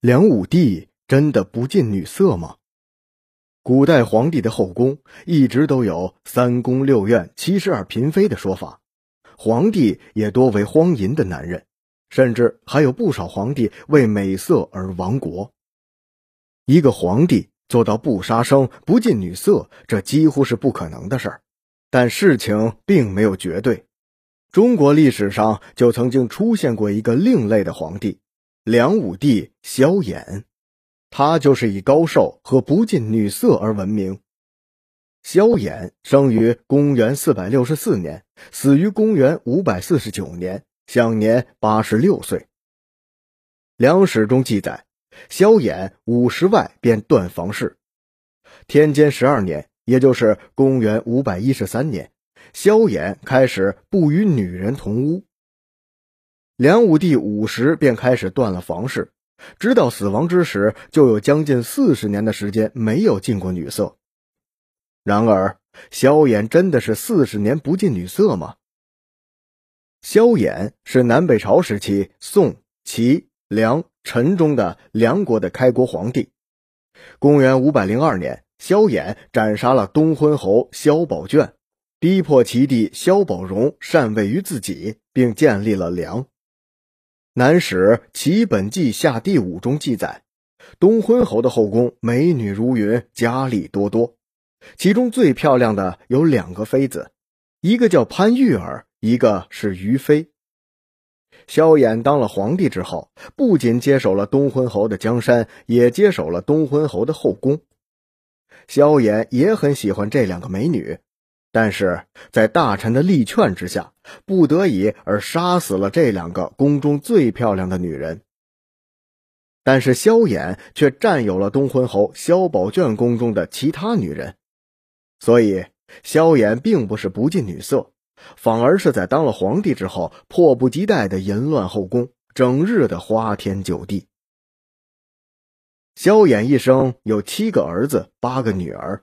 梁武帝真的不近女色吗？古代皇帝的后宫一直都有三宫六院72嫔妃的说法，皇帝也多为荒淫的男人，甚至还有不少皇帝为美色而亡国。一个皇帝做到不杀生、不近女色，这几乎是不可能的事儿。但事情并没有绝对，中国历史上就曾经出现过一个另类的皇帝，梁武帝萧衍，他就是以高寿和不近女色而闻名。萧衍生于公元464年，死于公元549年，享年86岁。梁史中记载，萧衍50外便断房事。天监12年，也就是公元513年，萧衍开始不与女人同屋。梁武帝50便开始断了房事，直到死亡之时，就有将近40年的时间没有近过女色。然而，萧衍真的是40年不近女色吗？萧衍是南北朝时期宋、齐、梁、陈中的梁国的开国皇帝。公元502年，萧衍斩杀了东昏侯萧宝卷，逼迫其弟萧宝融禅位于自己，并建立了梁。南史《齐本纪下第5》中记载，东昏侯的后宫美女如云，佳丽多多，其中最漂亮的有两个妃子，一个叫潘玉儿，一个是于妃。萧衍当了皇帝之后，不仅接手了东昏侯的江山，也接手了东昏侯的后宫。萧衍也很喜欢这两个美女，但是在大臣的力劝之下，不得已而杀死了这两个宫中最漂亮的女人。但是萧衍却占有了东昏侯萧宝卷宫中的其他女人，所以萧衍并不是不近女色，反而是在当了皇帝之后迫不及待地淫乱后宫，整日的花天酒地。萧衍一生有7个儿子、8个女儿，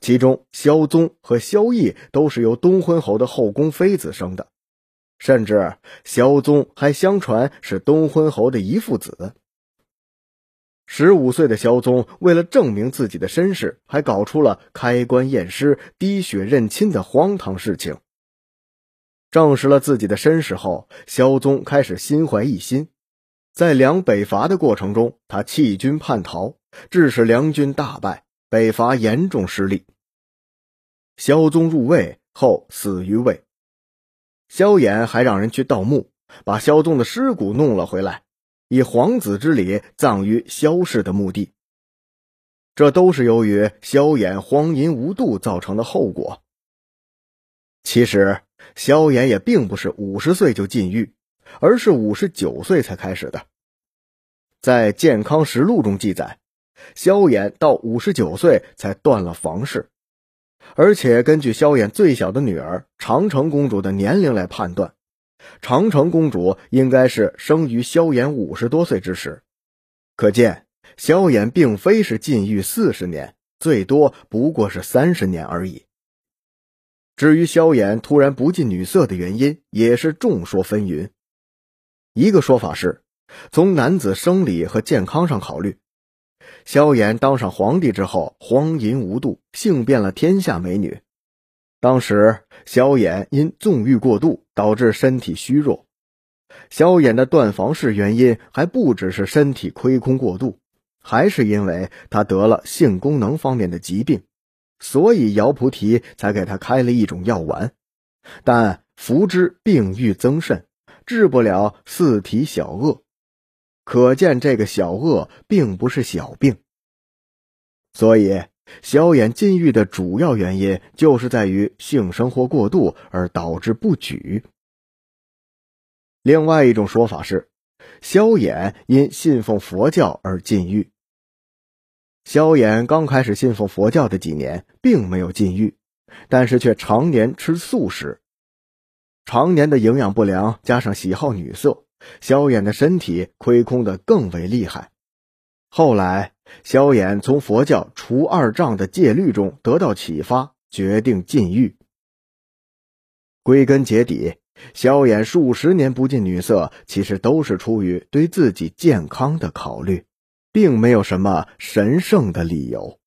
其中萧宗和萧绎都是由东昏侯的后宫妃子生的，甚至萧宗还相传是东昏侯的一父子。15岁的萧宗为了证明自己的身世，还搞出了开棺验尸、滴血认亲的荒唐事情。证实了自己的身世后，萧宗开始心怀异心，在梁北伐的过程中，他弃军叛逃，致使梁军大败，北伐严重失利。萧宗入魏后死于魏。萧衍还让人去盗墓，把萧宗的尸骨弄了回来，以皇子之礼葬于萧氏的墓地。这都是由于萧衍荒淫无度造成的后果。其实萧衍也并不是50岁就禁欲，而是59岁才开始的。在《健康实录》中记载，萧衍到59岁才断了房事，而且根据萧衍最小的女儿长城公主的年龄来判断，长城公主应该是生于萧衍50多岁之时。可见萧衍并非是禁欲40年，最多不过是30年而已。至于萧衍突然不近女色的原因，也是众说纷纭。一个说法是从男子生理和健康上考虑，萧衍当上皇帝之后荒淫无度，性遍了天下美女。当时萧衍因纵欲过度，导致身体虚弱。萧衍的断房事原因还不只是身体亏空过度，还是因为他得了性功能方面的疾病，所以姚菩提才给他开了一种药丸，但服之病愈增甚，治不了四体小恶。可见这个小恶并不是小病。所以萧衍禁欲的主要原因就是在于性生活过度而导致不举。另外一种说法是萧衍因信奉佛教而禁欲。萧衍刚开始信奉佛教的几年并没有禁欲，但是却常年吃素食。常年的营养不良加上喜好女色，萧衍的身体亏空得更为厉害。后来萧衍从佛教除二障的戒律中得到启发，决定禁欲。归根结底，萧衍数十年不近女色，其实都是出于对自己健康的考虑。并没有什么神圣的理由。